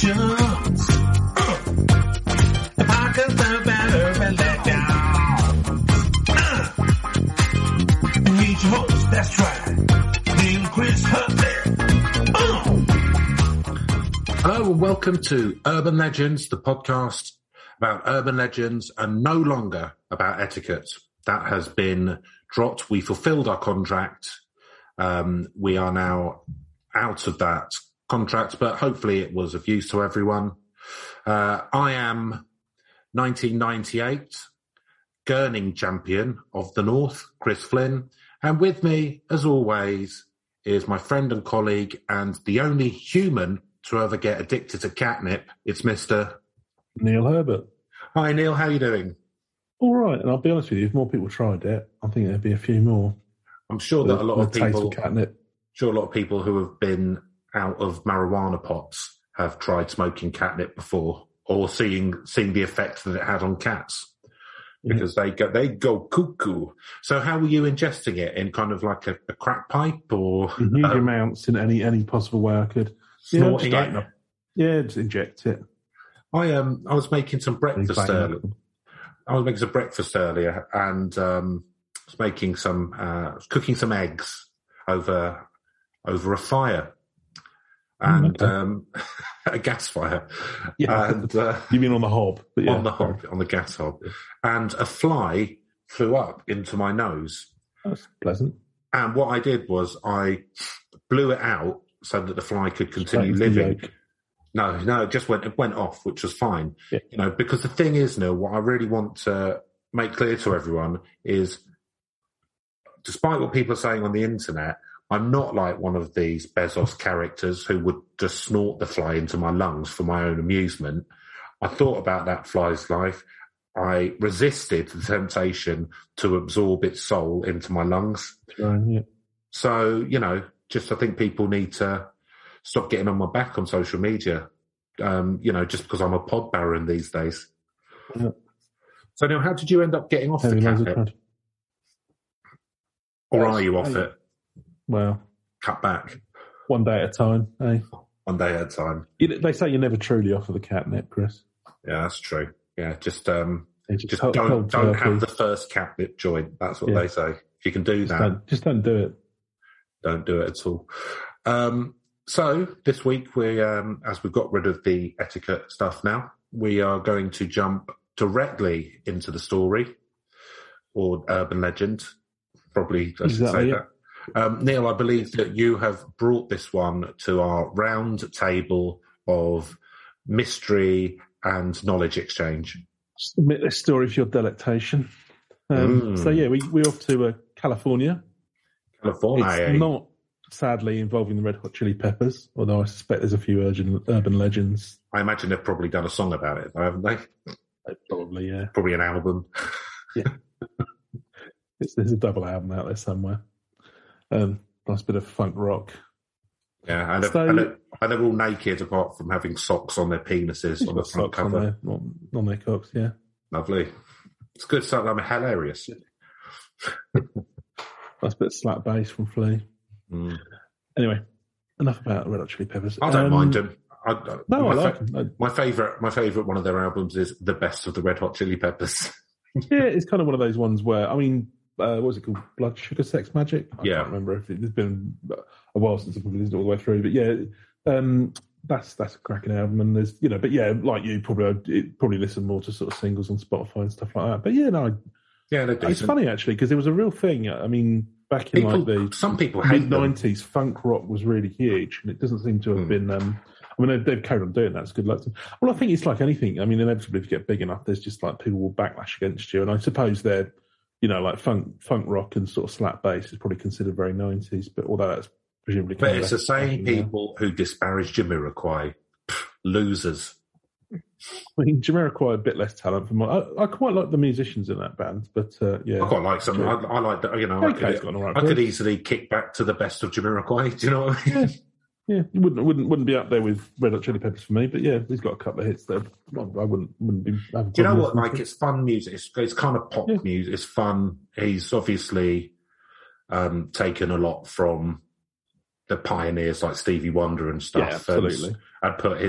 Hello and welcome to Urban Legends, the podcast about urban legends and no longer about etiquette. That has been dropped. We fulfilled our contract. We are now out of that contract, but hopefully it was of use to everyone. I am 1998 Gurning champion of the North, Chris Flynn, and with me, as always, is my friend and colleague and the only human to ever get addicted to catnip. It's Mr. Neil Herbert. Hi, Neil. How are you doing? All right. And I'll be honest with you, if more people tried it, I think there'd be a few more. I'm sure that a lot of people who have been out of marijuana pots have tried smoking catnip before, or seeing the effect that it had on cats, because they go cuckoo. So how were you ingesting it? In kind of like a crack pipe, or huge amounts in any possible way I could? Snorting it? Yeah, just inject it. I was making some breakfast earlier. And I was making some cooking some eggs over a fire. And a gas fire. Yeah. And, you mean on the hob? But yeah. On the gas hob. And a fly flew up into my nose. That's pleasant. And what I did was I blew it out so that the fly could continue living. No, it went off, which was fine. Yeah. You know, because the thing is, Neil, what I really want to make clear to everyone is, despite what people are saying on the internet, I'm not like one of these Bezos characters who would just snort the fly into my lungs for my own amusement. I thought about that fly's life. I resisted the temptation to absorb its soul into my lungs. Right, yeah. So, you know, I think people need to stop getting on my back on social media, you know, just because I'm a pod baron these days. Yeah. So, Neil, how did you end up getting off the catnip? Or are you off it? Well, cut back. One day at a time, eh? One day at a time. They say you're never truly off of the catnip, Chris. Yeah, that's true. Yeah, just don't have the first catnip joint. That's what they say. If you can do that, just don't do it. Don't do it at all. So this week we, as we've got rid of the etiquette stuff now, we are going to jump directly into the story or urban legend. Probably I should say that. Neil, I believe that you have brought this one to our round table of mystery and knowledge exchange. Submit this story for your delectation. So, yeah, we're off to California. It's not, sadly, involving the Red Hot Chili Peppers, although I suspect there's a few urban legends. I imagine they've probably done a song about it, haven't they? Probably, yeah. Probably an album. Yeah. There's a double album out there somewhere. Nice bit of funk rock. Yeah, and they're all naked apart from having socks on their penises on the front cover. On their cocks, yeah. Lovely. It's good stuff. I'm hilarious. Nice bit of slap bass from Flea. Mm. Anyway, enough about Red Hot Chili Peppers. I don't mind them. I like them. My favourite one of their albums is The Best of the Red Hot Chili Peppers. Yeah, it's kind of one of those ones where, I mean, what was it called? Blood Sugar Sex Magic? I can't remember. It's been a while since I've listened all the way through, but yeah, that's a cracking album. And there's, you know, but yeah, like you probably listen more to sort of singles on Spotify and stuff like that. But yeah, it's funny actually because it was a real thing. I mean, back in some people hate them. '90s, funk rock was really huge, and it doesn't seem to have been. I mean, they've carried on doing that. It's good luck to them. Well, I think it's like anything. I mean, inevitably, if you get big enough, there's just like people will backlash against you, and I suppose they're. You know, like funk rock and sort of slap bass is probably considered very 90s, but although that's presumably... But it's the same people who disparage Jamariquai. Losers. I mean, Jamariquai, a bit less talent. I quite like the musicians in that band, but yeah. I quite like some. I like that, you know. I could easily kick back to The Best of Jamariquai, do you know what I mean? Yeah, wouldn't be up there with Red Hot Chili Peppers for me, but yeah, he's got a couple of hits there. I wouldn't be. Do you know what? Like, it's fun music. It's kind of pop music. It's fun. He's obviously taken a lot from the pioneers like Stevie Wonder and stuff. Yeah, absolutely. And put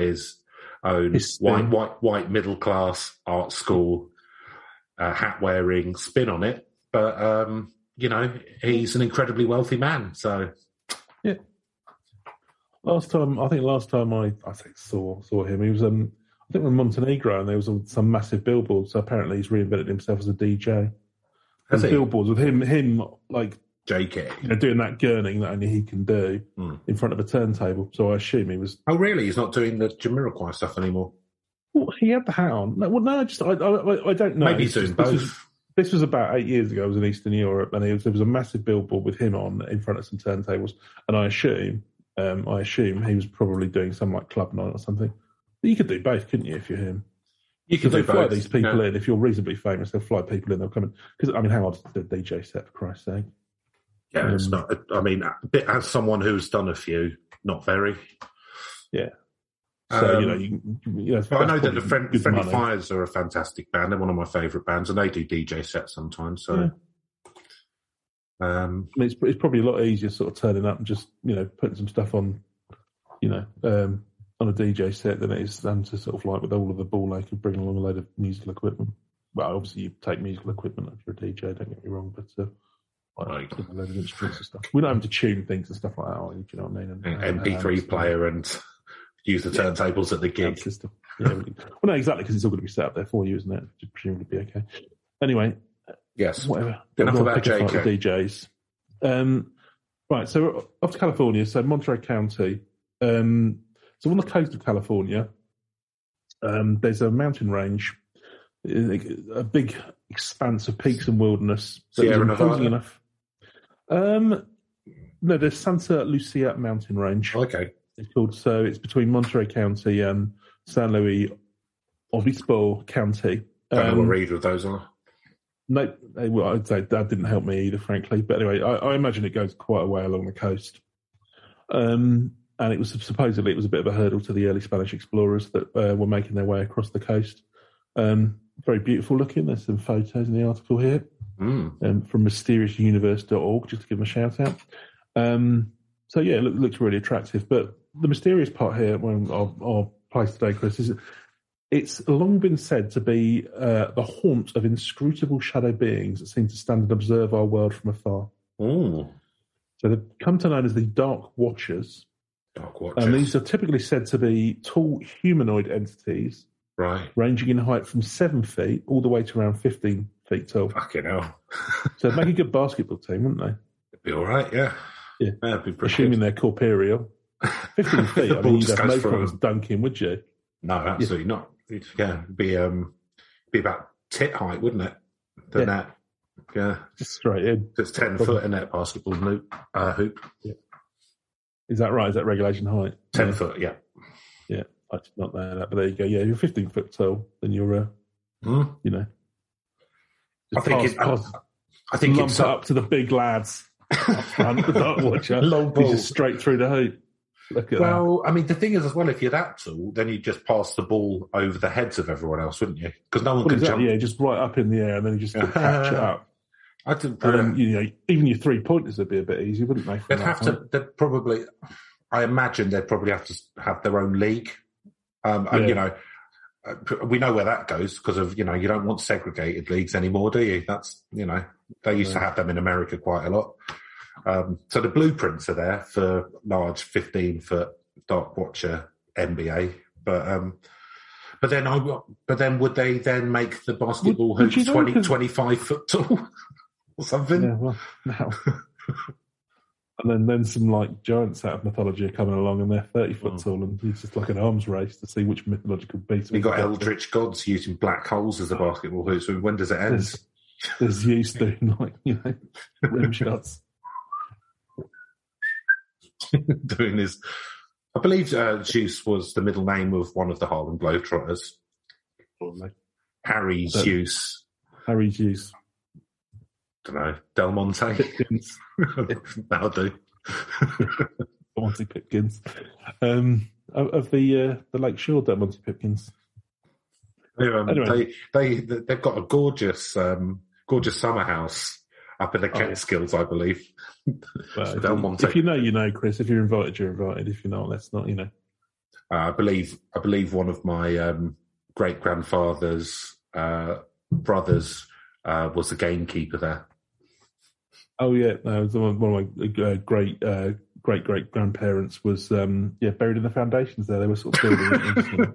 his own white middle class art school hat wearing spin on it. But you know, he's an incredibly wealthy man. So yeah. Last time I saw him, he was I think we were in Montenegro and there was some massive billboards. So apparently he's reinvented himself as a DJ. Has he? Billboards with him like JK, you know, doing that gurning that only he can do in front of a turntable. So I assume he was. Oh, really? He's not doing the Jamariquai stuff anymore. Well, he had the hat on. I don't know. Maybe he's doing both. This was about 8 years ago. I was in Eastern Europe, and there was a massive billboard with him on in front of some turntables. And I assume he was probably doing some like club night or something. But you could do both, couldn't you, if you're him? You could do both. They fly these people in. If you're reasonably famous, they'll fly people in. They'll come in. Because, I mean, how hard is the DJ set, for Christ's sake? Yeah, it's not. I mean, as someone who's done a few, not very. Yeah. So, you know I know that the Friendly Fires are a fantastic band. They're one of my favourite bands, and they do DJ sets sometimes. So, I mean, it's probably a lot easier sort of turning up and just, you know, putting some stuff on, you know, on a DJ set than it is them to sort of like with all of the ball ache and bring along a load of musical equipment. Well, obviously you take musical equipment if you're a DJ, don't get me wrong, but like a load of instruments and stuff. We don't have to tune things and stuff like that, do you know what I mean? And MP3 player and use the turntables at the gig. Yeah, well, no, exactly, because it's all going to be set up there for you, isn't it? Which presumably be okay. Anyway. Yes. Whatever. Enough about DJs. Right, so we're off to California, so Monterey County. So on the coast of California, there's a mountain range, a big expanse of peaks and wilderness. Sierra Nevada. Enough. No, there's Santa Lucia Mountain Range. Okay. It's called, so it's between Monterey County and San Luis Obispo County. Don't know what read with those are. No, well, I'd say that didn't help me either, frankly. But anyway, I imagine it goes quite a way along the coast. And it was supposedly a bit of a hurdle to the early Spanish explorers that were making their way across the coast. Very beautiful looking. There's some photos in the article here from mysteriosuniverse.org, just to give them a shout out. So, yeah, it looks really attractive. But the mysterious part here, when our place today, Chris, is it's long been said to be the haunt of inscrutable shadow beings that seem to stand and observe our world from afar. Mm. So they've come to known as the Dark Watchers. And these are typically said to be tall humanoid entities, right, ranging in height from 7 feet all the way to around 15 feet tall. Fucking hell. So they'd make a good basketball team, wouldn't they? It'd be all right, yeah. That'd be pretty Assuming good. They're corporeal. 15 feet, I mean, you'd have no problems dunking, would you? No, absolutely not. It'd be about tit height, wouldn't it? That. Yeah. Just straight in. Just 10 foot in that basketball hoop. Yeah. Is that right? Is that regulation height? 10 foot, yeah. I did not know that, but there you go. Yeah, if you're 15 foot tall, then you're, you know. I think it's up to the big lads. The Dark Watcher. Long ball. Just straight through the hoop. Look at that. Well, I mean, the thing is as well, if you're that tall, then you just pass the ball over the heads of everyone else, wouldn't you? Because no one could jump. Yeah, just right up in the air and then you just catch it up. I didn't. You know, even your 3-pointers would be a bit easier, wouldn't they? They'd have to. They'd probably. I imagine they'd probably have to have their own league. And, you know, we know where that goes because of you don't want segregated leagues anymore, do you? That's they used to have them in America quite a lot. So the blueprints are there for large 15-foot Dark Watcher NBA, but then would they then make the basketball hoops 25 foot tall? Or something. Yeah, well, no. And then some like giants out of mythology are coming along and they're 30 foot tall and it's just like an arms race to see which mythological beast. We've got eldritch gods using black holes as a basketball hoop. So when does it end? There's Zeus doing like, rim shots. Doing this. I believe Zeus was the middle name of one of the Harlem Globetrotters. Harry Zeus. Harry Zeus. I don't know, Del Monte. Pipkins. That'll do. Monty Pipkins. Of the Lake Shore, Del Monte Pipkins. Anyway. They've got a gorgeous summer house I've been at skills, I believe. Well, if you know, you know, Chris. If you're invited, you're invited. If you're not, let's not, you know. I believe one of my great grandfather's brothers was the gamekeeper there. Oh yeah, no, one of my great grandparents was buried in the foundations there. They were sort of building it.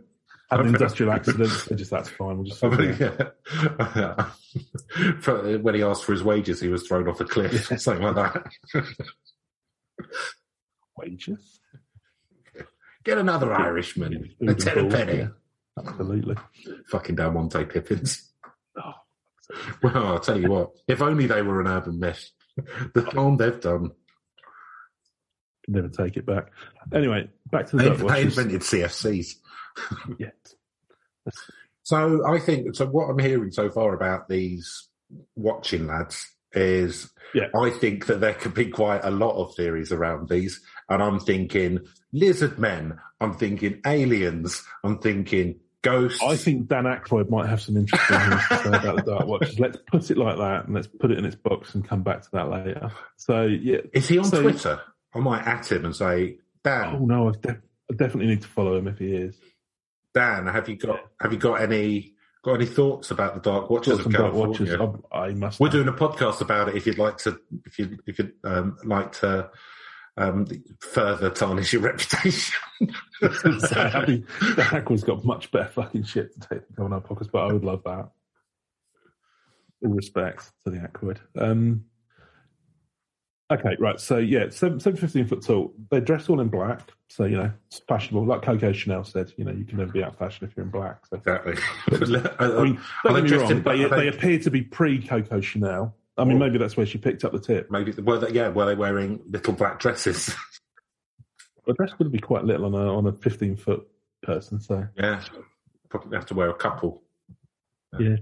Had an industrial accident. They just, that's fine. We'll just When he asked for his wages, he was thrown off a cliff, or something like that. Wages? Get another Irishman. A 10 a penny. Absolutely. Fucking Del Monte Pippins. Oh. Well, I'll tell you what. If only they were an urban myth. The harm they've done. Can never take it back. Anyway, back to the Dark Watchers. They invented CFCs. Yet. So I think, so what I'm hearing so far about these watching lads is I think that there could be quite a lot of theories around these. And I'm thinking lizard men. I'm thinking aliens. I'm thinking ghosts. I think Dan Aykroyd might have some interesting things to say about the Dark Watchers. Let's put it like that, and let's put it in its box and come back to that later. So, yeah. Is he on Twitter? I might at him and say, Dan. Oh, no, I definitely need to follow him if he is. Dan, have you got any thoughts about the Dark Watchers of California? Dark Watchers. We're doing a podcast about it. If you'd like to, further tarnish your reputation. The Hackle's got much better fucking shit to take on our pockets, but I would love that. All respect to the Aykroyd. Okay, right. So, 7 15 foot tall. They're dressed all in black. So, you know, it's fashionable. Like Coco Chanel said, you know, you can never be out of fashion if you're in black. So. Exactly. I mean, don't get me wrong. They appear to be pre-Coco Chanel. I mean, maybe that's where she picked up the tip. Maybe. Were they wearing little black dresses? The dress would be quite little on a 15-foot person, so... Yeah, probably have to wear a couple. Yeah.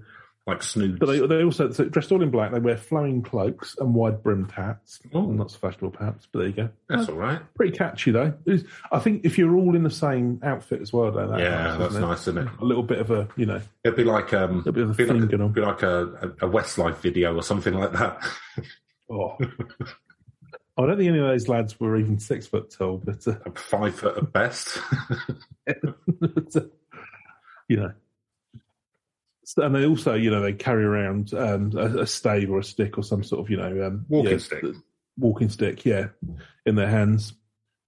Like snoods. But they also, so dressed all in black, they wear flowing cloaks and wide-brimmed hats. Oh. Not so fashionable, perhaps, but there you go. That's all right. Pretty catchy, though. I think if you're all in the same outfit as well, though, that's nice, isn't it? A little bit of a, you know... It'd be like a Westlife video or something like that. Oh. I don't think any of those lads were even 6 foot tall, but... 5 foot at best. You know. And they also, you know, they carry around a stave or a stick or some sort of, you know... Walking stick, yeah, in their hands.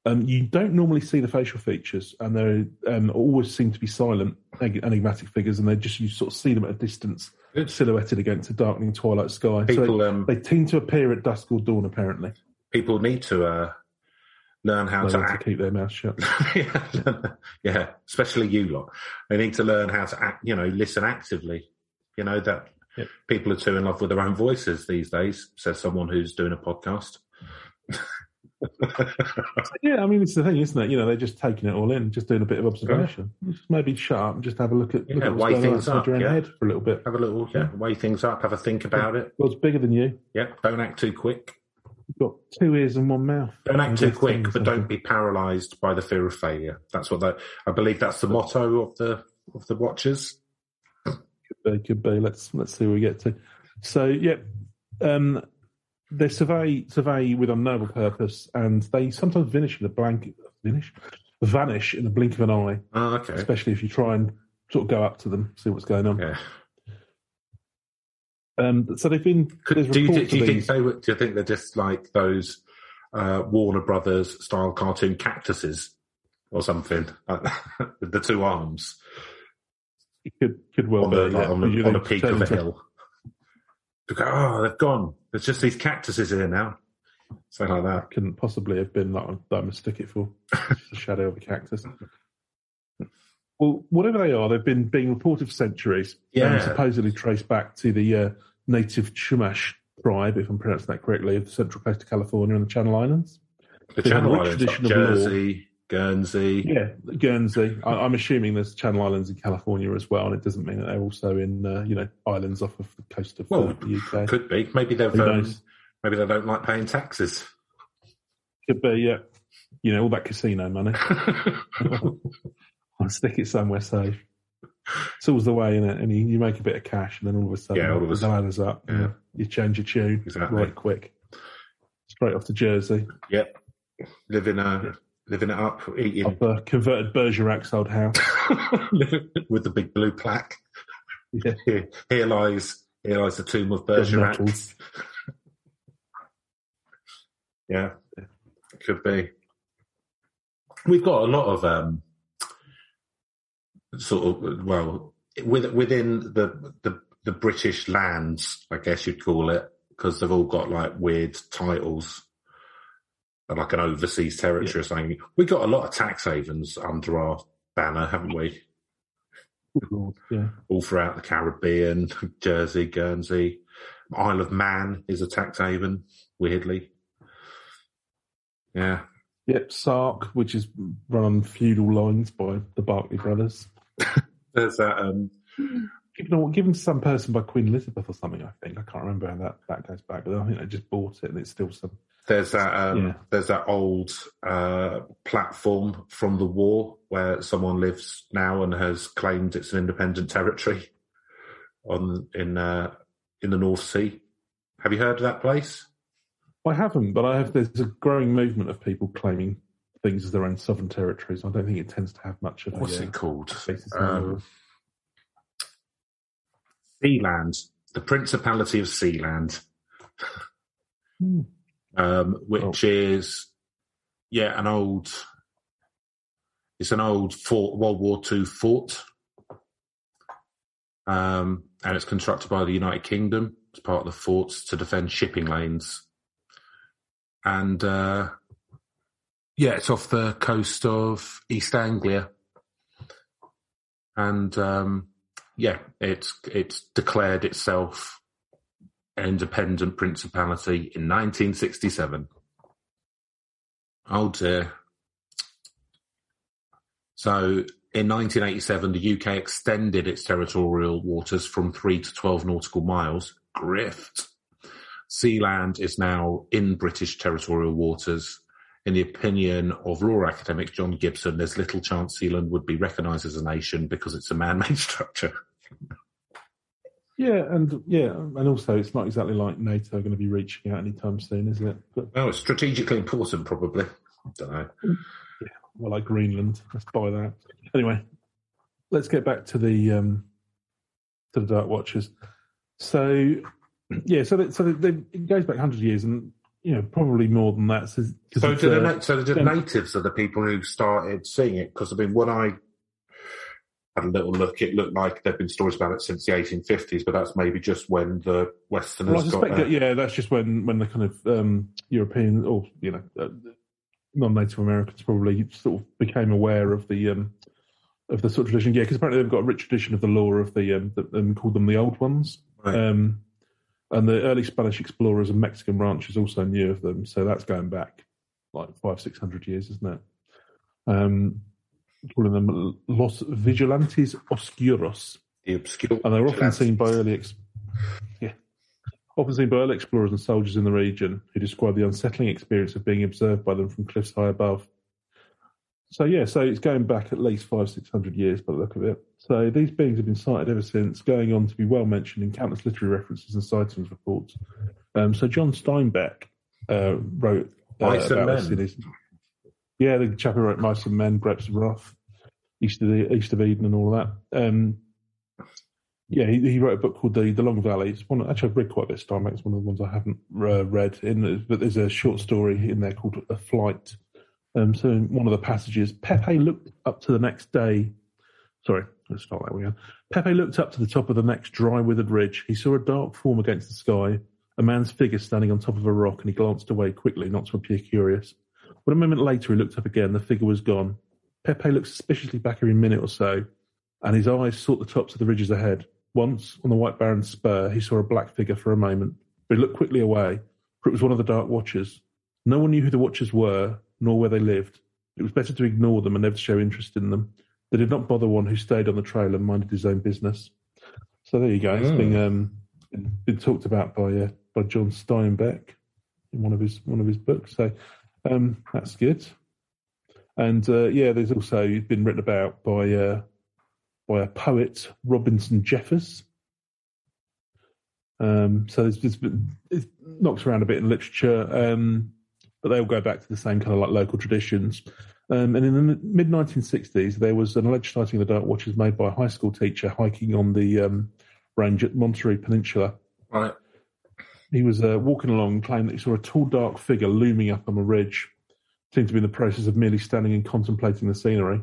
You don't normally see the facial features, and they always seem to be silent, enigmatic figures, and you sort of see them at a distance, silhouetted against a darkening twilight sky. People, so they tend to appear at dusk or dawn, apparently. People need to learn how to act. To keep their mouth shut. Yeah, especially you lot. They need to learn how to act, you know, listen actively. You know, that people are too in love with their own voices these days, says someone who's doing a podcast. Yeah, I mean, it's the thing, isn't it? You know, they're just taking it all in, just doing a bit of observation. Right. Just maybe shut up and just have a look at weigh things up your head for a little bit. Have a little, weigh things up, have a think about it. Well, it's bigger than you. Yeah, don't act too quick. You've got 2 ears and 1 mouth. Don't act too quick, but don't be paralysed by the fear of failure. That's what I believe. That's the motto of the Watchers. Could be. Let's see where we get to. So they survey with unknowable purpose, and they sometimes vanish in the blink of an eye. Oh, okay. Especially if you try and sort of go up to them, see what's going on. Yeah. So they've been. Do you think they're just like those Warner Brothers style cartoon cactuses or something? With the 2 arms. It could well be on a peak of a hill. They've gone. There's just these cactuses here now. Something like that. Couldn't possibly have been that I'm a stick it for. The shadow of a cactus. Well, whatever they are, they've been being reported for centuries. Yeah. And supposedly traced back to the native Chumash tribe, if I'm pronouncing that correctly, of the central coast of California and the Channel Islands. The Channel Islands, like Jersey, Guernsey. Yeah, Guernsey. I'm assuming there's Channel Islands in California as well, and it doesn't mean that they're also in islands off of the coast of the UK. Could be. Maybe they've maybe they don't like paying taxes. Could be, yeah. You know, all that casino money. I'll stick it somewhere safe. It's always the way, isn't it? And you make a bit of cash, and then all of a sudden, Nevada's up. Yeah. You change your tune right quick. Straight off to Jersey. Yep. Living it up, eating. I've converted Bergerac's old house. With the big blue plaque. Yeah. Here lies the tomb of Bergerac. Yeah, it could be. We've got a lot of within the British lands, I guess you'd call it, because they've all got like weird titles, like an overseas territory or something. We've got a lot of tax havens under our banner, haven't we? Yeah. All throughout the Caribbean, Jersey, Guernsey. Isle of Man is a tax haven, weirdly. Yeah. Yep, Sark, which is run on feudal lines by the Barclay brothers. There's that. Given to some person by Queen Elizabeth or something, I think. I can't remember how that goes back, but I think they just bought it and it's still some. There's that. There's that old platform from the war where someone lives now and has claimed it's an independent territory in the North Sea. Have you heard of that place? I haven't, but I have. There's a growing movement of people claiming things as their own sovereign territories. I don't think it tends to have much of. What's it called? Sealand, the Principality of Sealand, which is an old. It's an old fort, World War II fort, and it's constructed by the United Kingdom as part of the forts to defend shipping lanes. And, it's off the coast of East Anglia. And, it's declared itself an independent principality in 1967. Oh, dear. So, in 1987, the UK extended its territorial waters from 3 to 12 nautical miles. Grift. Sealand is now in British territorial waters. In the opinion of law academic John Gibson, there's little chance Sealand would be recognised as a nation because it's a man-made structure. And also it's not exactly like NATO are going to be reaching out anytime soon, is it? It's strategically important, probably. I don't know. Yeah, well, like Greenland. Let's buy that. Anyway, let's get back to the Dark Watchers. So. Yeah, it goes back 100 years, and probably more than that. So the natives are the people who started seeing it, because when I had a little look, it looked like there'd been stories about it since the 1850s, but that's maybe just when the Westerners got there. Yeah, that's just when the kind of European or non-Native Americans probably sort of became aware of the. Of the sort of tradition, because apparently they've got a rich tradition of the lore of the called them the Old Ones, right. And the early Spanish explorers and Mexican ranchers also knew of them, so that's going back like 500-600 years, isn't it? Calling them Los Vigilantes Oscuros, the obscure, and they were often seen by early explorers and soldiers in the region who described the unsettling experience of being observed by them from cliffs high above. So it's going back at least 500-600 years by the look of it. So these beings have been cited ever since, going on to be well mentioned in countless literary references and sightings reports. So John Steinbeck wrote about this in his... Yeah, the chap who wrote Mice and Men, Grapes of Wrath, East of Eden and all that. He wrote a book called The Long Valley. It's one, actually, I've read quite a bit of Steinbeck. It's one of the ones I haven't read. But there's a short story in there called A Flight. So in one of the passages, Pepe looked up to the top of the next dry, withered ridge. He saw a dark form against the sky, a man's figure standing on top of a rock, and he glanced away quickly, not to appear curious. But a moment later, he looked up again. The figure was gone. Pepe looked suspiciously back every minute or so, and his eyes sought the tops of the ridges ahead. Once, on the White Barren's spur, he saw a black figure for a moment, but he looked quickly away, for it was one of the Dark Watchers. No one knew who the Watchers were, nor where they lived. It was better to ignore them and never to show interest in them. They did not bother one who stayed on the trail and minded his own business. So there you go. It's been talked about by John Steinbeck in one of his books. So that's good. And there's also been written about by by a poet, Robinson Jeffers. So it's knocked around a bit in literature, but they all go back to the same kind of like local traditions. And in the mid-1960s, there was an alleged sighting of the Dark Watchers made by a high school teacher hiking on the range at Monterey Peninsula. Right. He was walking along, claiming that he saw a tall, dark figure looming up on a ridge. Seemed to be in the process of merely standing and contemplating the scenery.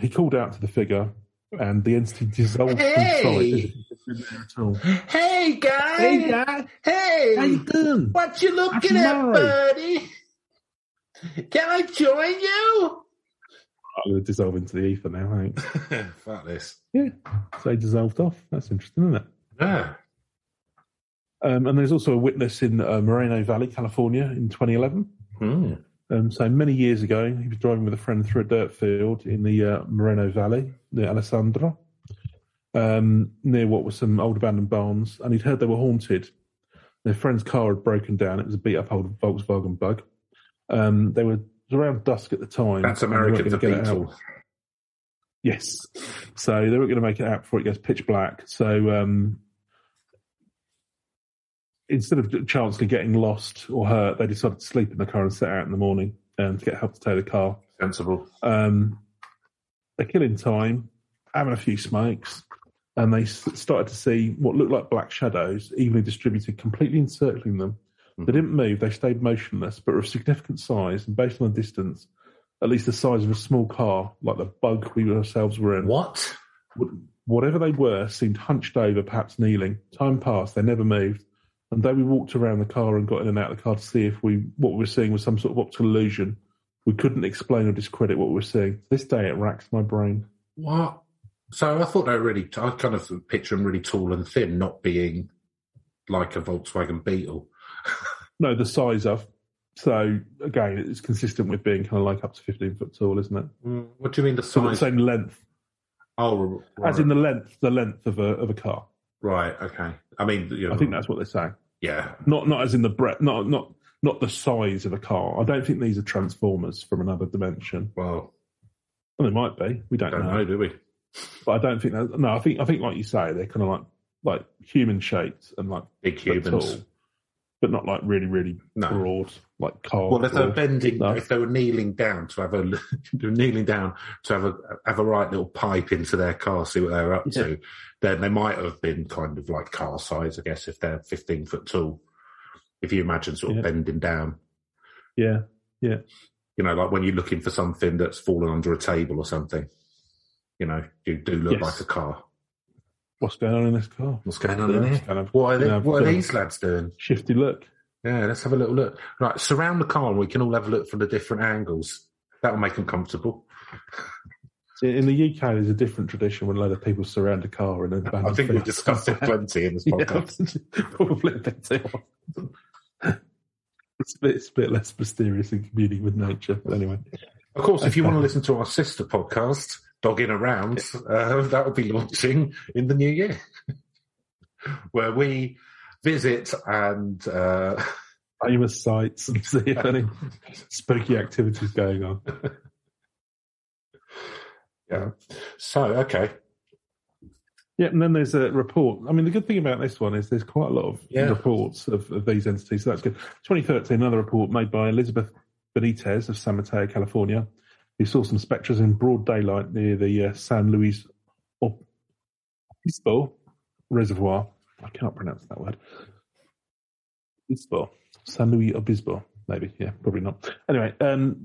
He called out to the figure, and the entity dissolved inside. Hey, guy! Hey, guy! Hey! How you doing? What you looking at, buddy? Can I join you? I'm going to dissolve into the ether now, ain't I? Fuck this. Yeah. So he dissolved off. That's interesting, isn't it? Yeah. And there's also a witness in Moreno Valley, California, in 2011. Mm. So many years ago, he was driving with a friend through a dirt field in the Moreno Valley, near Alessandro, near what were some old abandoned barns, and he'd heard they were haunted. Their friend's car had broken down. It was a beat-up old Volkswagen Bug. They were around dusk at the time. That's American to get out. Yes. So they weren't going to make it out before it gets pitch black. So instead of chancellor getting lost or hurt, they decided to sleep in the car and set out in the morning to get help to tow the car. Sensible. They kill in time, having a few smokes, and they started to see what looked like black shadows, evenly distributed, completely encircling them. They didn't move, they stayed motionless, but were of significant size, and based on the distance, at least the size of a small car, like the Bug we ourselves were in. What? Whatever they were seemed hunched over, perhaps kneeling. Time passed, they never moved, and though we walked around the car and got in and out of the car to see if what we were seeing was some sort of optical illusion, we couldn't explain or discredit what we were seeing. To this day, it racks my brain. What? So I thought they were really, I kind of picture them really tall and thin, not being like a Volkswagen Beetle. No, the size of. So, again, it's consistent with being kind of like up to 15 foot tall, isn't it? What do you mean the size? So the same length. Oh, right. As in the length of a car. Right, okay. I mean... You know, I think that's what they're saying. Yeah. Not as in the breadth, not the size of a car. I don't think these are Transformers from another dimension. Well... Well, they might be. We don't know, do we? But I don't think that... No, I think like you say, they're kind of like human-shaped and like... Big humans. Tall. But not like really, really broad, like car. Well, if they were bending, if they were kneeling down to have a, have a right little pipe into their car, see what they're up to, then they might have been kind of like car size, I guess, if they're 15 foot tall. If you imagine sort of bending down, you know, like when you're looking for something that's fallen under a table or something, you know, you do look like a car. What's going on in this car? What's going on in here? What are these lads doing? Shifty look. Yeah, let's have a little look. Right, surround the car and we can all have a look from the different angles. That'll make them comfortable. In the UK, there's a different tradition when a load of people surround a car. And I think we've discussed it plenty in this podcast. Yeah, probably a bit too often. It's a bit less mysterious in communing with nature. But anyway. Of course, if you want to listen to our sister podcast... Dogging Around, that will be launching in the new year, where we visit and famous sites and see if any spooky activities going on. Yeah. So, okay. Yeah, and then there's a report. I mean, the good thing about this one is there's quite a lot of reports of these entities, so that's good. 2013, another report made by Elizabeth Benitez of San Mateo, California. He saw some spectres in broad daylight near the San Luis Obispo Reservoir. I cannot pronounce that word. Obispo. San Luis Obispo, maybe. Yeah, probably not. Anyway,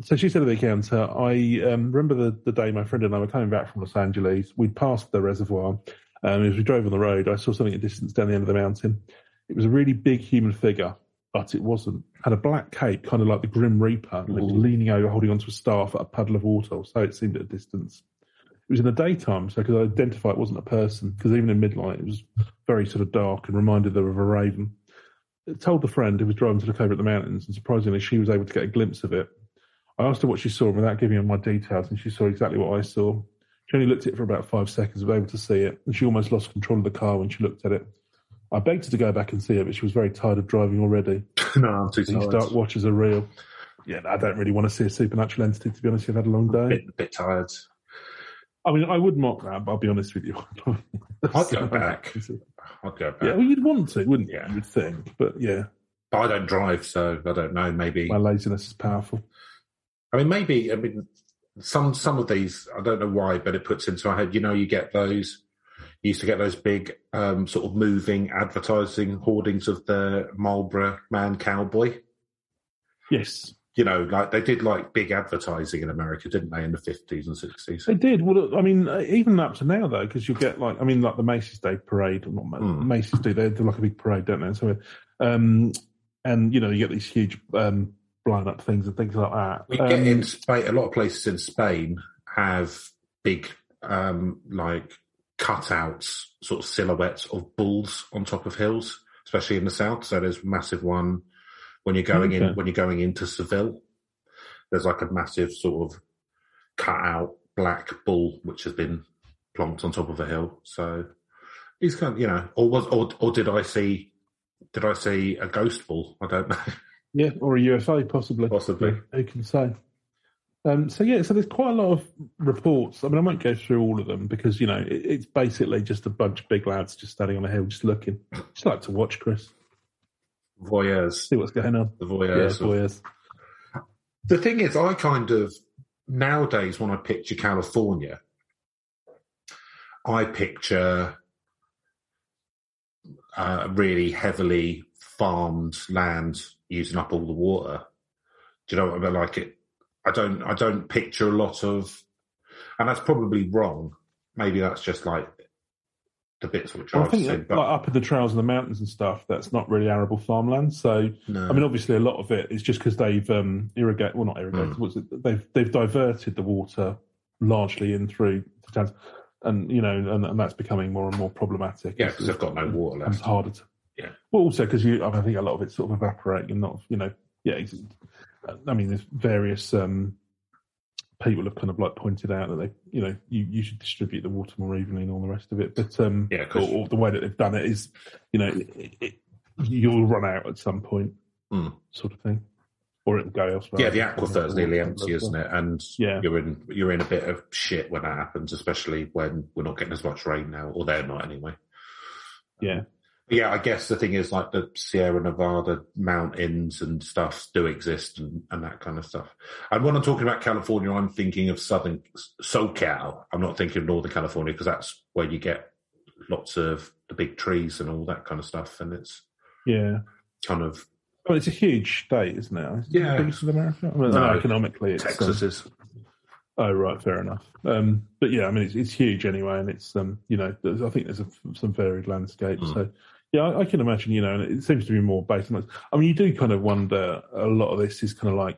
so she said at the encounter, I remember the day my friend and I were coming back from Los Angeles. We'd passed the reservoir. As we drove on the road, I saw something at a distance down the end of the mountain. It was a really big human figure. But it wasn't. Had a black cape, kind of like the Grim Reaper, like leaning over, holding onto a staff at a puddle of water, or so it seemed at a distance. It was in the daytime, so I could identify it wasn't a person, because even in midnight, it was very sort of dark and reminded them of a raven. It told the friend who was driving to look over at the mountains, and surprisingly, she was able to get a glimpse of it. I asked her what she saw without giving her my details, and she saw exactly what I saw. She only looked at it for about 5 seconds, was able to see it, and she almost lost control of the car when she looked at it. I begged her to go back and see her, but she was very tired of driving already. No, I'm too tired. These Dark Watchers are real. Yeah, I don't really want to see a supernatural entity, to be honest. I've had a long day. A bit tired. I mean, I would mock that, but I'll be honest with you. I'd go back. Yeah, well, you'd want to, wouldn't you? Yeah. You'd think, but yeah. But I don't drive, so I don't know. Maybe my laziness is powerful. I mean, maybe. I mean, some of these, I don't know why, but it puts into my head. You know, you get those. You used to get those big sort of moving advertising hoardings of the Marlboro Man Cowboy. Yes. You know, like they did like big advertising in America, didn't they, in the 50s and 60s? They did. Well, I mean, even up to now, though, because you get like, I mean, like the Macy's Day Parade, or not Macy's do, they do like a big parade, don't they? So, and, you know, you get these huge blown up things and things like that. We get in Spain, a lot of places in Spain have big, like, cutouts, sort of silhouettes of bulls on top of hills, especially in the south. So there's a massive one. When you're going in, when you're going into Seville, there's like a massive sort of cut-out black bull which has been plonked on top of a hill. So he's kind of, you know, did I see a ghost bull? I don't know. Yeah, or a UFO possibly. Possibly, who can say? So yeah, so there's quite a lot of reports. I mean, I won't go through all of them because you know it's basically just a bunch of big lads just standing on a hill, just looking. Just like to watch, Chris. Voyeurs. See what's going on. The voyeurs. Yeah, voyeurs. The thing is, I kind of, nowadays when I picture California, I picture really heavily farmed land using up all the water. Do you know what I mean? Like it, I don't picture a lot of, and that's probably wrong. Maybe that's just like, the bits which I've seen, but like up in the trails and the mountains and stuff, that's not really arable farmland. So, no. I mean, obviously, a lot of it is just because they've irrigated, well, not irrigated, they've diverted the water largely in through the towns, and you know, and that's becoming more and more problematic. Yeah, because they've got no water left. It's harder to. Yeah. Well, also because I think a lot of it's sort of evaporating and not, you know, yeah. I mean, there's various people have kind of like pointed out that they, you know, you should distribute the water more evenly and all the rest of it. But yeah, or the way that they've done it is, you know, you'll run out at some point, sort of thing, or it'll go elsewhere. Yeah, the aquifer is nearly empty, isn't it? And yeah. you're in a bit of shit when that happens, especially when we're not getting as much rain now, or they're not anyway. Yeah, yeah. I guess the thing is, like the Sierra Nevada mountains and stuff do exist, and that kind of stuff. And when I'm talking about California, I'm thinking of Southern SoCal. I'm not thinking of Northern California because that's where you get lots of the big trees and all that kind of stuff. And it's kind of. Well, it's a huge state, isn't it? Is it the biggest of America? Well, no, economically, it's, Texas is. Oh right, fair enough. But yeah, I mean it's huge anyway, and it's you know I think there's some varied landscapes. So. Yeah, I can imagine, you know, and it seems to be more based on that. I mean, you do kind of wonder, a lot of this is kind of like,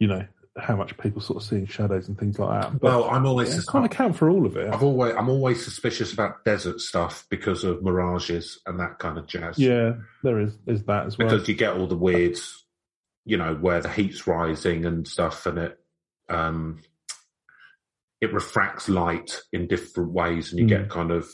you know, how much people sort of seeing shadows and things like that. But, well, I'm always... I can't account for all of it. I'm always suspicious about desert stuff because of mirages and that kind of jazz. Yeah, there's that as well. Because you get all the weird, you know, where the heat's rising and stuff, and it... it refracts light in different ways, and you get kind of...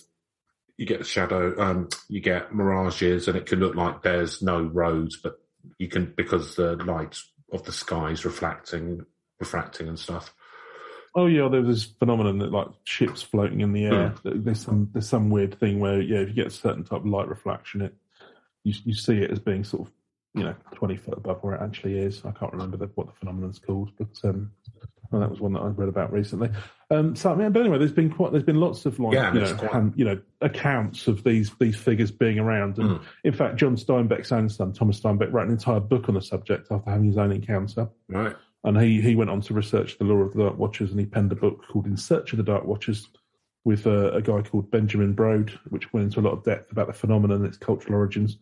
You get shadow, you get mirages, and it can look like there's no roads, but you can, because the light of the sky is refracting and stuff. Oh yeah, there's this phenomenon that like ships floating in the air. There's some weird thing where if you get a certain type of light reflection, you see it as being sort of 20 foot above where it actually is. I can't remember what the phenomenon's called, but well, that was one that I read about recently. So, I mean, but anyway, there's been lots of accounts of these figures being around. And in fact, John Steinbeck's own son, Thomas Steinbeck, wrote an entire book on the subject after having his own encounter. Right. And he went on to research the lore of the Dark Watchers, and he penned a book called In Search of the Dark Watchers with a guy called Benjamin Broad, which went into a lot of depth about the phenomenon and its cultural origins.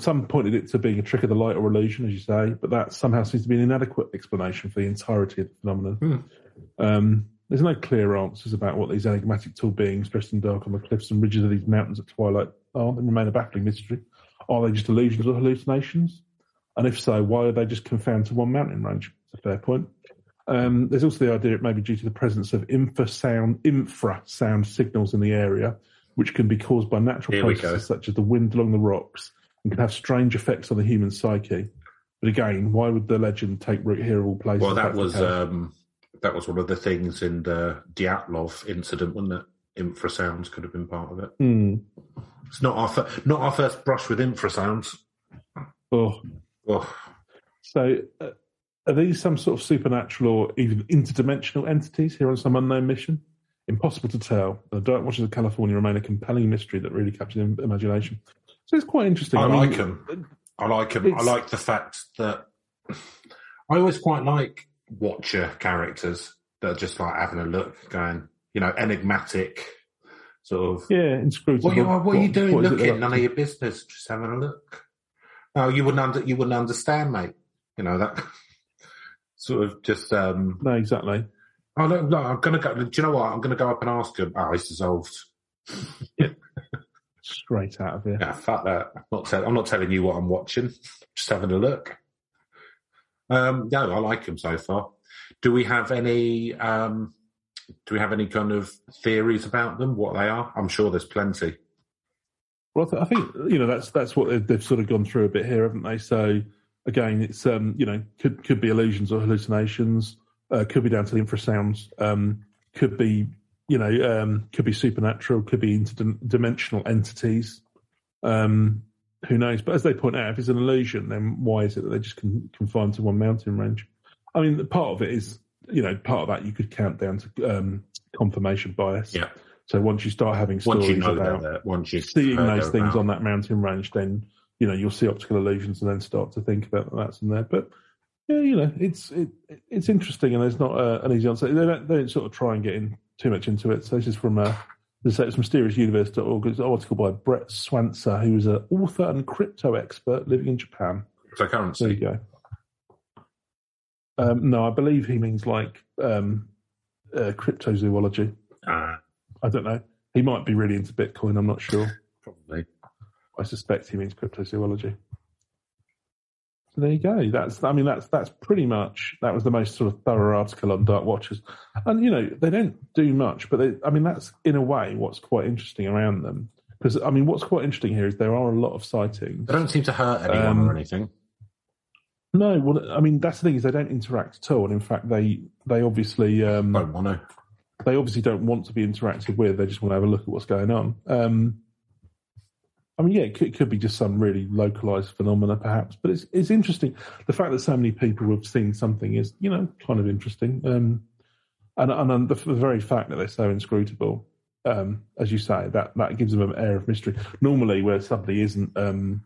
Some pointed it to being a trick of the light or illusion, as you say, but that somehow seems to be an inadequate explanation for the entirety of the phenomenon. There's no clear answers about what these enigmatic tall beings dressed in dark on the cliffs and ridges of these mountains at twilight are. They remain a baffling mystery. Are they just illusions or hallucinations? And if so, why are they just confined to one mountain range? It's a fair point. There's also the idea it may be due to the presence of infrasound signals in the area, which can be caused by natural processes such as the wind along the rocks, and can have strange effects on the human psyche. But again, why would the legend take root here of all places? Well, that was that was one of the things in the Dyatlov incident, wasn't it? Infrasounds could have been part of it. Mm. It's not our first brush with infrasounds. Oh. So, are these some sort of supernatural or even interdimensional entities here on some unknown mission? Impossible to tell. The Dark Watchers of California remain a compelling mystery that really captures imagination. So it's quite interesting. I like them. I like the fact that I always quite like Watcher characters that are just like having a look, going, you know, enigmatic, sort of. Yeah, inscrutable. What are you doing? Looking, none of your business. Just having a look. No, you wouldn't understand, mate. You know that sort of just. No, exactly. Oh, look, I'm going to go. Do you know what? I'm going to go up and ask him. Oh, he's dissolved. Yeah. Straight out of here. Yeah, fuck that. I'm not telling you what I'm watching. Just having a look. No, I like him so far. Do we have any kind of theories about them? What they are? I'm sure there's plenty. Well, I think you know that's what they've sort of gone through a bit here, haven't they? So again, it's you know could be illusions or hallucinations. Could be down to the infrasounds. Could be could be supernatural. Could be interdimensional entities. Who knows? But as they point out, if it's an illusion, then why is it that they're just confined to one mountain range? I mean, part of it is, you know, part of that you could count down to confirmation bias. Yeah. So once you start having stories once you seeing those things on that mountain range, then, you know, you'll see optical illusions and then start to think about that's in there. But, yeah, you know, it's interesting and there's not an easy answer. They don't sort of try and get in too much into it. So this is from... It's mysteriosuniverse.org. It's an article by Brett Swancer, who is an author and crypto expert living in Japan. Cryptocurrency. There you go. No, I believe he means like cryptozoology. I don't know. He might be really into Bitcoin. I'm not sure. Probably. I suspect he means cryptozoology. So there you go. That's pretty much, that was the most sort of thorough article on Dark Watchers. And, you know, they don't do much, but that's in a way what's quite interesting around them. Because, I mean, what's quite interesting here is there are a lot of sightings. They don't seem to hurt anyone or anything. No, well, I mean, that's the thing is they don't interact at all. And in fact, they obviously... don't want to. They obviously don't want to be interacted with. They just want to have a look at what's going on. I mean, yeah, it could be just some really localised phenomena, perhaps. But it's interesting. The fact that so many people have seen something is, you know, kind of interesting. And the very fact that they're so inscrutable, as you say, that gives them an air of mystery. Normally, where somebody isn't you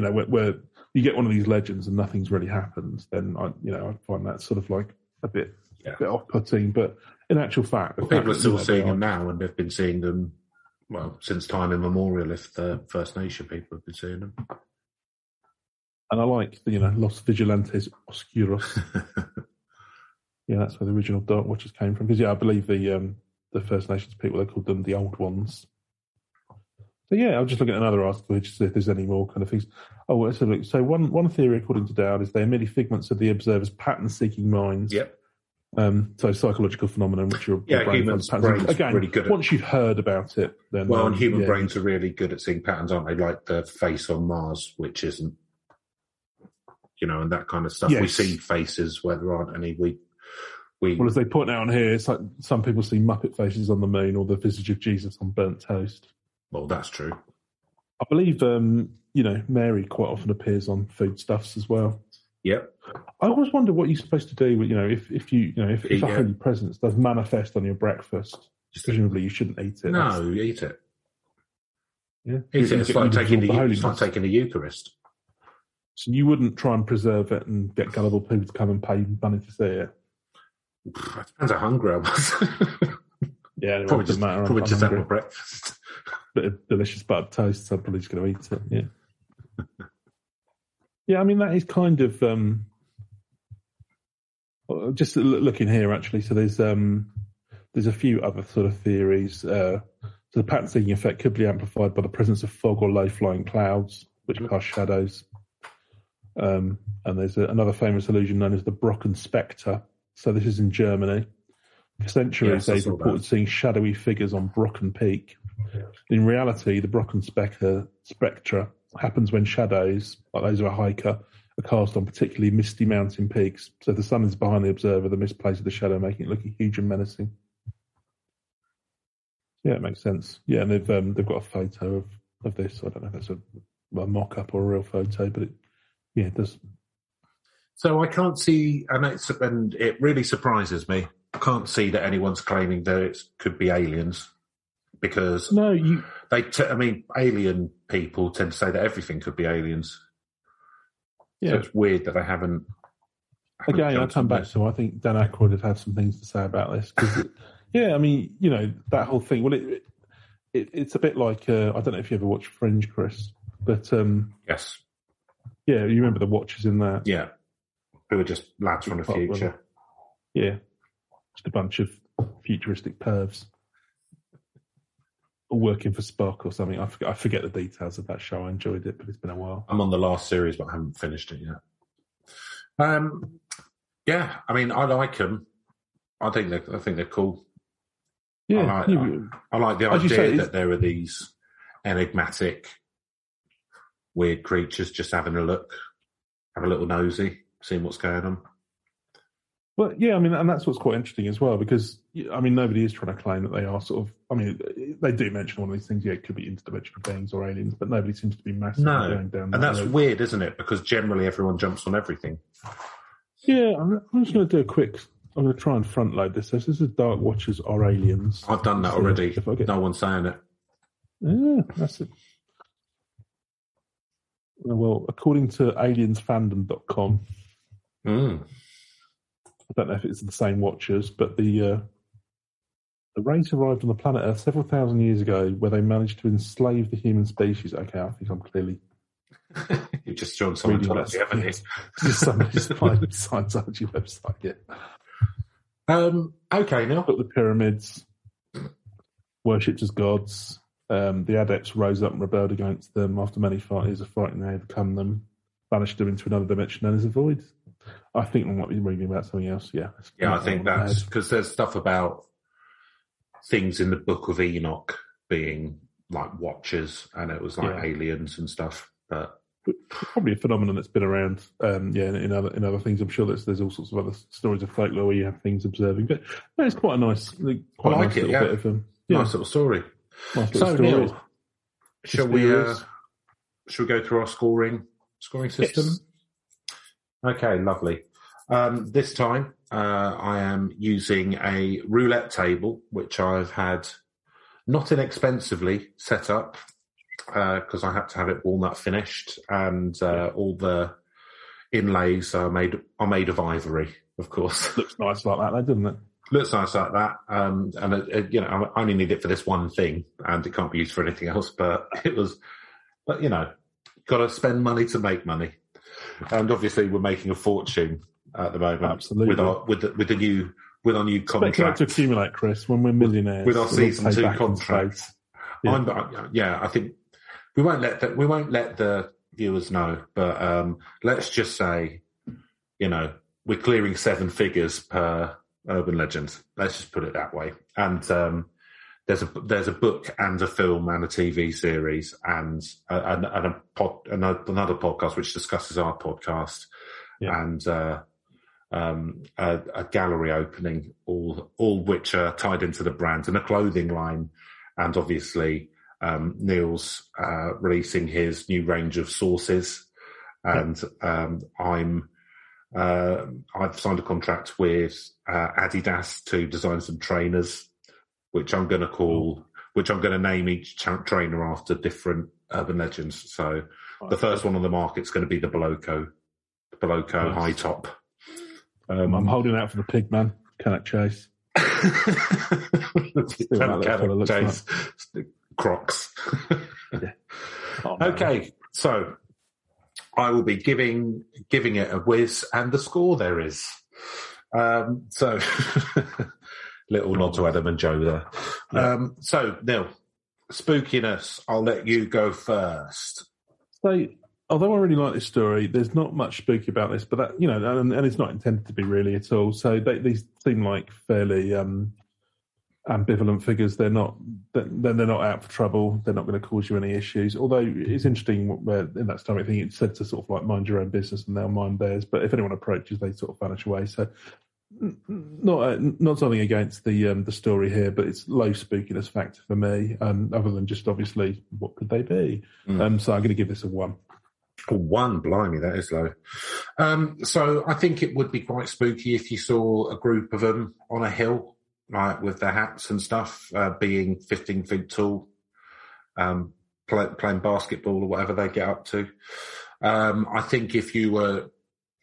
know, where you get one of these legends and nothing's really happened, then I find that sort of like a bit, bit off-putting. But in actual fact, people are still seeing them now, and they've been seeing them. Well, since time immemorial, if the First Nation people have been seeing them. And I like the, you know, Los Vigilantes Oscuros. Yeah, that's where the original Dark Watchers came from. Because, yeah, I believe the First Nations people, they called them the Old Ones. So, yeah, I'll just look at another article just to see if there's any more kind of things. Oh, let's have a look. So one theory, according to Dowd, is they're merely figments of the observer's pattern-seeking minds. Yep. So psychological phenomenon, which your brain human brains again, really good at. Once you've heard about it, then and human brains are really good at seeing patterns, aren't they? Like the face on Mars, which isn't, you know, and that kind of stuff. Yes. We see faces where there aren't any. Well, as they put down here, it's like some people see Muppet faces on the moon or the visage of Jesus on burnt toast. Well, that's true. I believe you know, Mary quite often appears on foodstuffs as well. Yep. I always wonder what you're supposed to do with, you know, if a holy presence does manifest on your breakfast, presumably you shouldn't eat it. No, you eat it. Yeah. Eat it. It's like taking the Eucharist. So you wouldn't try and preserve it and get gullible people to come and pay money to see it? It depends how hungry I was. Yeah, anyway, probably just have my breakfast. Bit of delicious buttered toast, so I'm probably just going to eat it, yeah. Yeah, I mean, that is kind of, just looking here, actually. So there's a few other sort of theories. So the pattern-seeking effect could be amplified by the presence of fog or low-flying clouds, which cast shadows. And there's another famous illusion known as the Brocken Spectre. So this is in Germany. For centuries, they've reported seeing shadowy figures on Brocken Peak. In reality, the Brocken Spectre happens when shadows, like those of a hiker, are cast on particularly misty mountain peaks. So the sun is behind the observer, the mist plays with the shadow, making it look huge and menacing. Yeah, it makes sense. Yeah, and they've got a photo of this. I don't know if that's a mock-up or a real photo, but it does. So I can't see, and it really surprises me, I can't see that anyone's claiming that it could be aliens, because alien people tend to say that everything could be aliens. Yeah, so it's weird that I haven't. Again, I'll come back to. I think Dan Aykroyd had some things to say about this. Because that whole thing. Well, it's a bit like I don't know if you ever watched Fringe, Chris, but yes, yeah, you remember the Watchers in that? Yeah, who were just lads from the future. Yeah, just a bunch of futuristic pervs. Working for Spock or something. I forget the details of that show. I enjoyed it, but it's been a while. I'm on the last series, but I haven't finished it yet. I like them. I think they're cool. Yeah, I like the idea that there are these enigmatic, weird creatures just having a look, have a little nosy, seeing what's going on. Well, yeah, and that's what's quite interesting as well, because, nobody is trying to claim that they are they do mention one of these things, it could be interdimensional beings or aliens, but nobody seems to be massively going down that and that's road. Weird, isn't it? Because generally everyone jumps on everything. Yeah, I'm just going to do I'm going to try and front load this. So this is Dark Watchers or Aliens. I've done that already. No one's saying it. Yeah, that's it. Well, according to aliensfandom.com, I don't know if it's the same Watchers, but the race arrived on the planet Earth several thousand years ago, where they managed to enslave the human species. Okay, I think I'm clearly you've just joined Scientology, haven't you? Just somebody's Scientology website. Yeah. Okay, now got the pyramids worshipped as gods. The adepts rose up and rebelled against them. After many years of fighting, they overcome them, banished them into another dimension known as the void. I think I might be reading about something else, yeah. Yeah, I think that's because there's stuff about things in the Book of Enoch being like Watchers, and it was like aliens and stuff. But probably a phenomenon that's been around, in other things. I'm sure there's all sorts of other stories of folklore where you have things observing. But no, it's quite a nice, bit of nice little story. Nice little story. Neil, shall we go through our scoring system? Yes. Okay, lovely. This time I am using a roulette table, which I've had not inexpensively set up because I had to have it walnut finished, and all the inlays are made of ivory, of course. Looks nice like that, doesn't it? Looks nice like that. And I only need it for this one thing, and it can't be used for anything else. But it was, got to spend money to make money. And obviously, we're making a fortune at the moment. Absolutely. With our new contract. Expect to accumulate, Chris, when we're millionaires. With our season 2 contract. Yeah. I think we won't let the viewers know, but let's just say, we're clearing 7 figures per Urban Legends. Let's just put it that way. And there's a book and a film and a TV series and another podcast which discusses our podcast and a gallery opening, all which are tied into the brand, and a clothing line, and obviously Neil's releasing his new range of sauces, and I've signed a contract with Adidas to design some trainers, which I'm going to name each trainer after different Urban Legends. So the first one on the market is going to be the Boloco nice. High Top. I'm holding out for the pig man. Cannot chase. Cannot chase. Like. Crocs. Yeah. Oh, okay, so I will be giving it a whiz and the score there is. Little nod to Adam and Joe there. Yeah. So, Neil, spookiness, I'll let you go first. So, although I really like this story, there's not much spooky about this, but that, and it's not intended to be really at all. So, these seem like fairly ambivalent figures. They're not out for trouble. They're not going to cause you any issues. Although it's interesting where in that stomach thing it said to sort of like mind your own business and they'll mind theirs. But if anyone approaches, they sort of vanish away. So not something against the story here, but it's low spookiness factor for me. Other than just obviously what could they be? So I'm going to give this a 1. One, blimey, that is low. So I think it would be quite spooky if you saw a group of them on a hill, like with their hats and stuff, being 15 feet tall, playing basketball or whatever they get up to. I think if you were,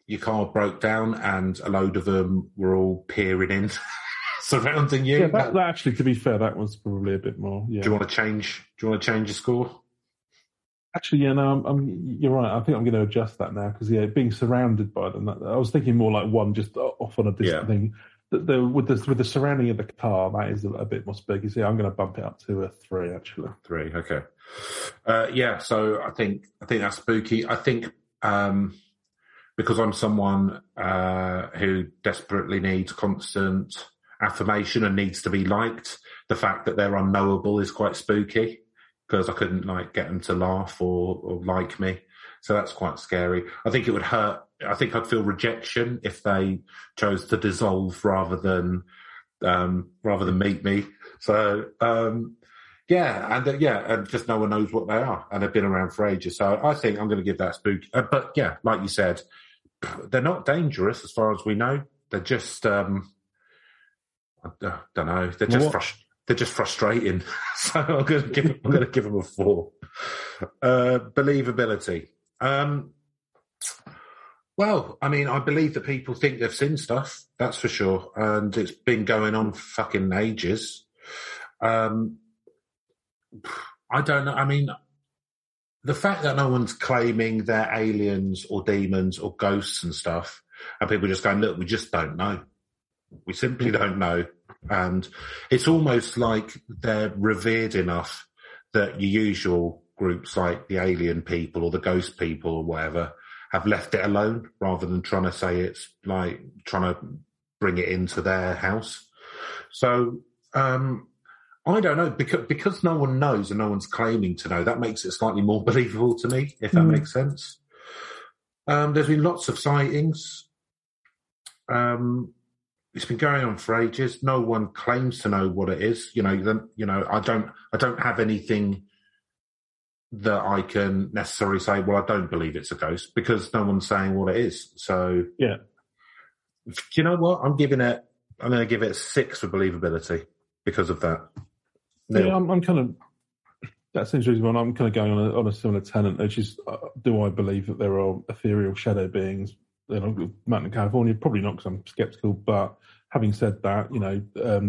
your car broke down and a load of them were all peering in, surrounding you. Yeah, that actually, to be fair, that one's probably a bit more. Yeah. Do you want to change the score? Actually, yeah, no, you're right. I think I'm going to adjust that now because, yeah, being surrounded by them, I was thinking more like 1 just off on a distant thing. With the surrounding of the car, that is a bit more spooky. So yeah, I'm going to bump it up to a 3, actually. 3, okay. So I think that's spooky. I think because I'm someone who desperately needs constant affirmation and needs to be liked, the fact that they're unknowable is quite spooky, because I couldn't like get them to laugh or like me. So that's quite scary. I think it would hurt. I think I'd feel rejection if they chose to dissolve rather than meet me. So, and just no one knows what they are and they've been around for ages. So I think I'm going to give that spook. But yeah, like you said, they're not dangerous as far as we know. They're just, I don't know. They're just frustrated. They're just frustrating, so I'm going to give them a 4. Believability. I believe that people think they've seen stuff, that's for sure, and it's been going on fucking ages. I don't know. I mean, the fact that no one's claiming they're aliens or demons or ghosts and stuff, and people are just going, look, we just don't know. We simply don't know. And it's almost like they're revered enough that your usual groups like the alien people or the ghost people or whatever have left it alone rather than trying to say it's like trying to bring it into their house. So I don't know, because no one knows and no one's claiming to know, that makes it slightly more believable to me, if that makes sense. There's been lots of sightings. It's been going on for ages. No one claims to know what it is. I don't have anything that I can necessarily say, well, I don't believe it's a ghost, because no one's saying what it is. So, yeah. Do you know what? I'm going to give it a 6 for believability because of that. Neil. Yeah, I'm kind of... That seems reasonable. I'm kind of going on a similar tangent, which is, do I believe that there are ethereal shadow beings in Mountain California? Probably not, because I'm sceptical. But having said that,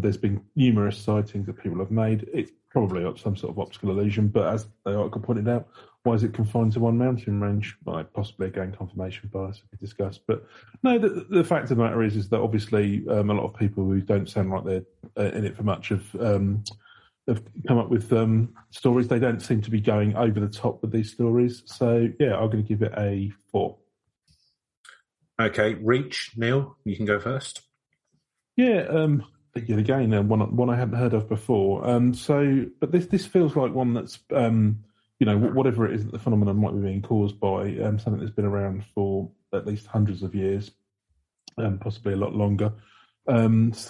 there's been numerous sightings that people have made. It's probably some sort of optical illusion. But as the article pointed out, why is it confined to one mountain range? Like possibly again, confirmation bias we discussed. But no, the fact of the matter is that obviously a lot of people who don't sound like they're in it for much have come up with stories. They don't seem to be going over the top with these stories. So yeah, I'm going to give it a 4. Okay, reach. Neil, you can go first. Yeah, yet again, one I hadn't heard of before. But this feels like one that's, whatever it is that the phenomenon might be being caused by, something that's been around for at least hundreds of years, possibly a lot longer. It's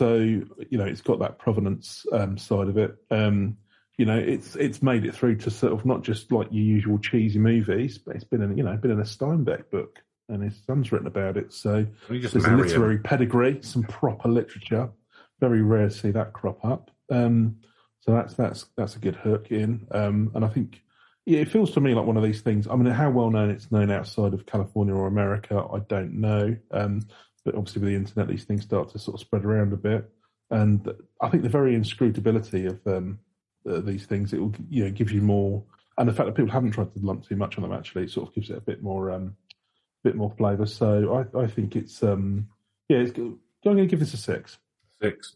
got that provenance side of it. It's made it through to sort of not just like your usual cheesy movies, but it's been in a Steinbeck book. And his son's written about it, so there's a literary pedigree, some proper literature. Very rare to see that crop up. So that's a good hook in. And I think it feels to me like one of these things. I mean, how well known it's known outside of California or America, I don't know. But obviously with the internet, these things start to sort of spread around a bit. And I think the very inscrutability of these things, it will give you more. And the fact that people haven't tried to lump too much on them actually sort of gives it a bit more. Bit more flavour, so I think it's I'm going to give this a 6. 6,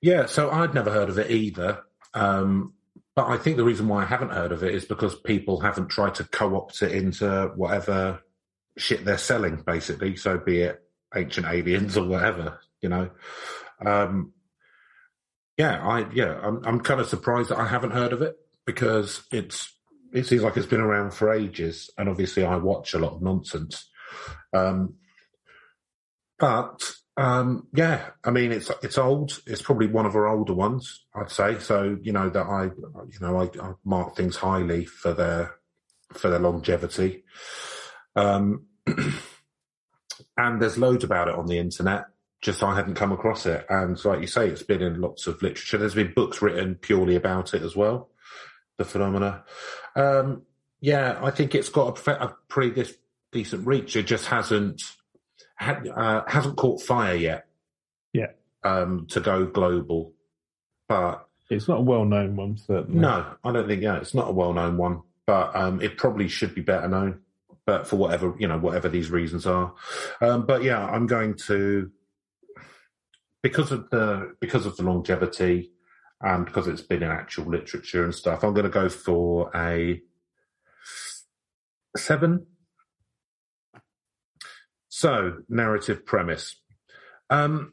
yeah. So I'd never heard of it either, but I think the reason why I haven't heard of it is because people haven't tried to co-opt it into whatever shit they're selling, basically. So be it ancient aliens or whatever. I'm kind of surprised that I haven't heard of it, because it seems like it's been around for ages, and obviously I watch a lot of nonsense. It's old. It's probably one of our older ones, I'd say. So, I mark things highly for their longevity. And there's loads about it on the internet. Just I hadn't come across it. And like you say, it's been in lots of literature. There's been books written purely about it as well, the phenomena. I think it's got a pretty decent reach. It just hasn't caught fire yet. Yeah. To go global, but it's not a well-known one, certainly. No, I don't think. Yeah, it's not a well-known one, but it probably should be better known. But for whatever these reasons are, I'm going to, because of the longevity and because it's been in actual literature and stuff, I'm going to go for a 7. So, narrative premise. The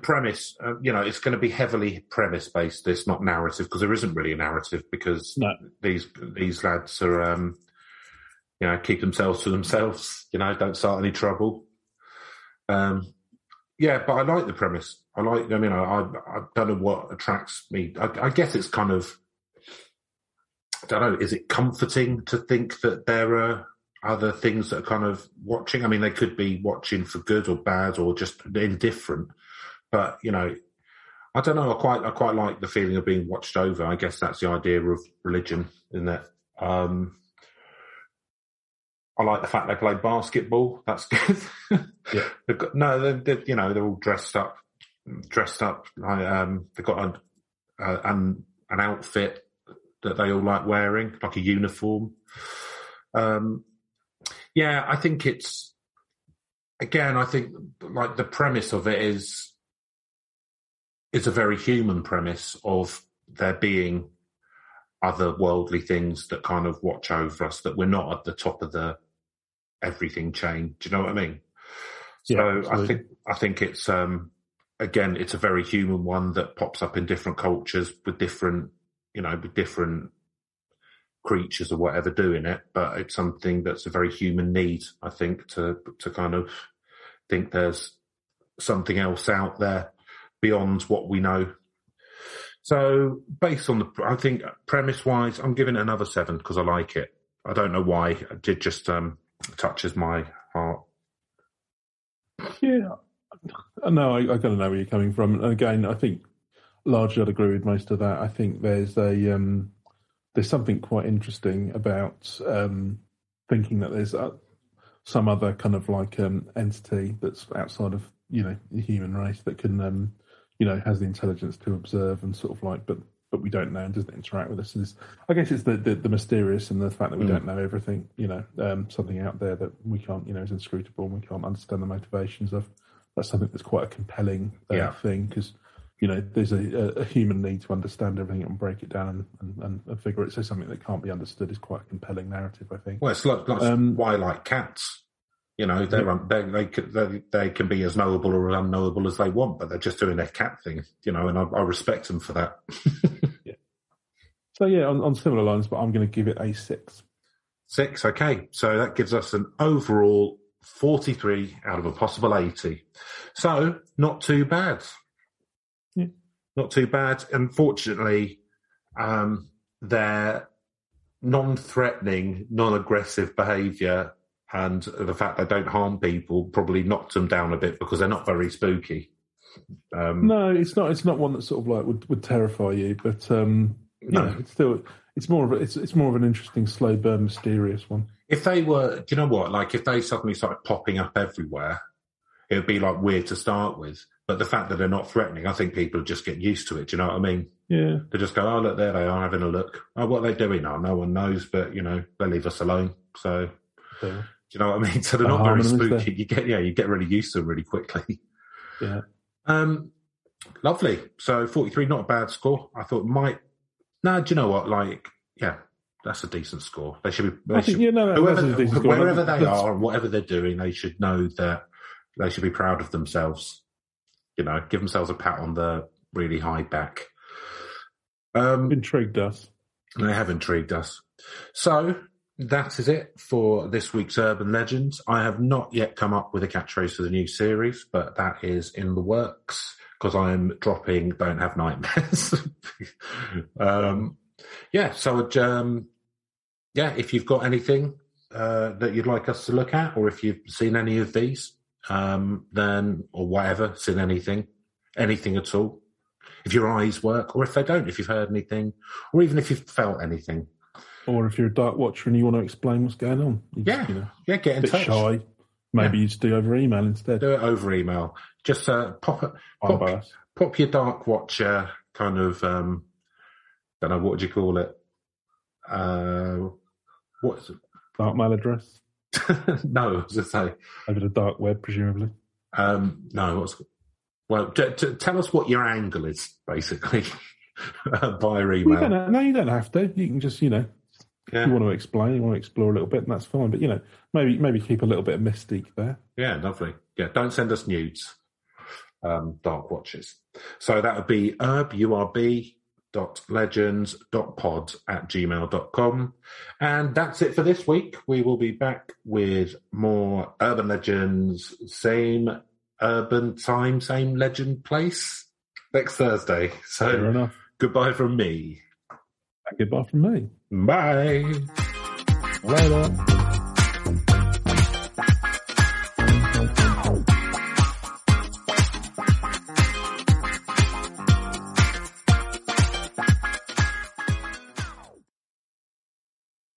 premise, it's going to be heavily premise-based, this, not narrative, because there isn't really a narrative, because these lads are, keep themselves to themselves, don't start any trouble. But I like the premise. I don't know what attracts me. I guess it's kind of, I don't know, is it comforting to think that there are other things that are kind of watching? I mean, they could be watching for good or bad or just indifferent. But, I don't know. I quite like the feeling of being watched over. I guess that's the idea of religion, in that. I like the fact they play basketball. That's good. Yeah. They're all dressed up. They've got an outfit that they all like wearing, like a uniform. I think it's, again, the premise of it is a very human premise of there being otherworldly things that kind of watch over us, that we're not at the top of the everything chain. Do you know what I mean? Yeah, so absolutely. I think it's, again, it's a very human one that pops up in different cultures with different, with different creatures or whatever doing it, but it's something that's a very human need, I think, to kind of think there's something else out there beyond what we know. So based on the, I think premise wise, I'm giving it another 7 because I like it. I don't know why. It just touches my heart. Yeah, no, I kind of know where you're coming from. And again, I think largely I'd agree with most of that. I think there's a there's something quite interesting about thinking that there's some other kind of entity that's outside of, the human race that can, has the intelligence to observe and sort of but we don't know and doesn't interact with us. And I guess it's the mysterious and the fact that we don't know everything, something out there that we can't, is inscrutable and we can't understand the motivations of. That's something that's quite a compelling thing because, there's a human need to understand everything and break it down and figure it. So something that can't be understood is quite a compelling narrative, I think. Well, it's why I like cats. They can be as knowable or as unknowable as they want, but they're just doing their cat thing, and I respect them for that. Yeah. So, on similar lines, but I'm going to give it a 6. 6, okay. So that gives us an overall 43 out of a possible 80. So, not too bad. Yeah. Not too bad. Unfortunately, their non-threatening, non-aggressive behaviour and the fact they don't harm people probably knocked them down a bit because they're not very spooky. No, it's not. It's not one that sort of would terrify you, but it's more of an interesting slow burn, mysterious one. If they were, if they suddenly started popping up everywhere, it would be weird to start with. But the fact that they're not threatening, I think people just get used to it. Do you know what I mean? Yeah. They just go, oh look, there they are having a look. Oh, what are they doing? Oh, no one knows, but they leave us alone. So. Yeah. Do you know what I mean? So they're not very spooky. You get really used to them really quickly. Yeah. Lovely. So 43, not a bad score. I thought that's a decent score. They should be. Wherever they are, whatever they're doing, they should know that they should be proud of themselves. Give themselves a pat on the really high back. Intrigued us. They have intrigued us. So that is it for this week's Urban Legends. I have not yet come up with a catchphrase for the new series, but that is in the works because I'm dropping Don't Have Nightmares. If you've got anything that you'd like us to look at, or if you've seen any of these, seen anything at all, if your eyes work, or if they don't, if you've heard anything, or even if you've felt anything. Or if you're a Dark Watcher and you want to explain what's going on. Get in touch. Shy. Maybe you just do over email instead. Do it over email. Just pop your Dark Watcher kind of, don't know, what do you call it? What's it? Dark mail address? No, I was going to say. Over the dark web, presumably. Tell us what your angle is, basically, by email. You don't have to. You can just, if you want to explain, you want to explore a little bit, and that's fine. But, maybe keep a little bit of mystique there. Yeah, lovely. Yeah, don't send us nudes, Dark Watches. So that would be urb.legends.pod@gmail.com. And that's it for this week. We will be back with more Urban Legends, same urban time, same legend place next Thursday. So goodbye from me. Bye. Later.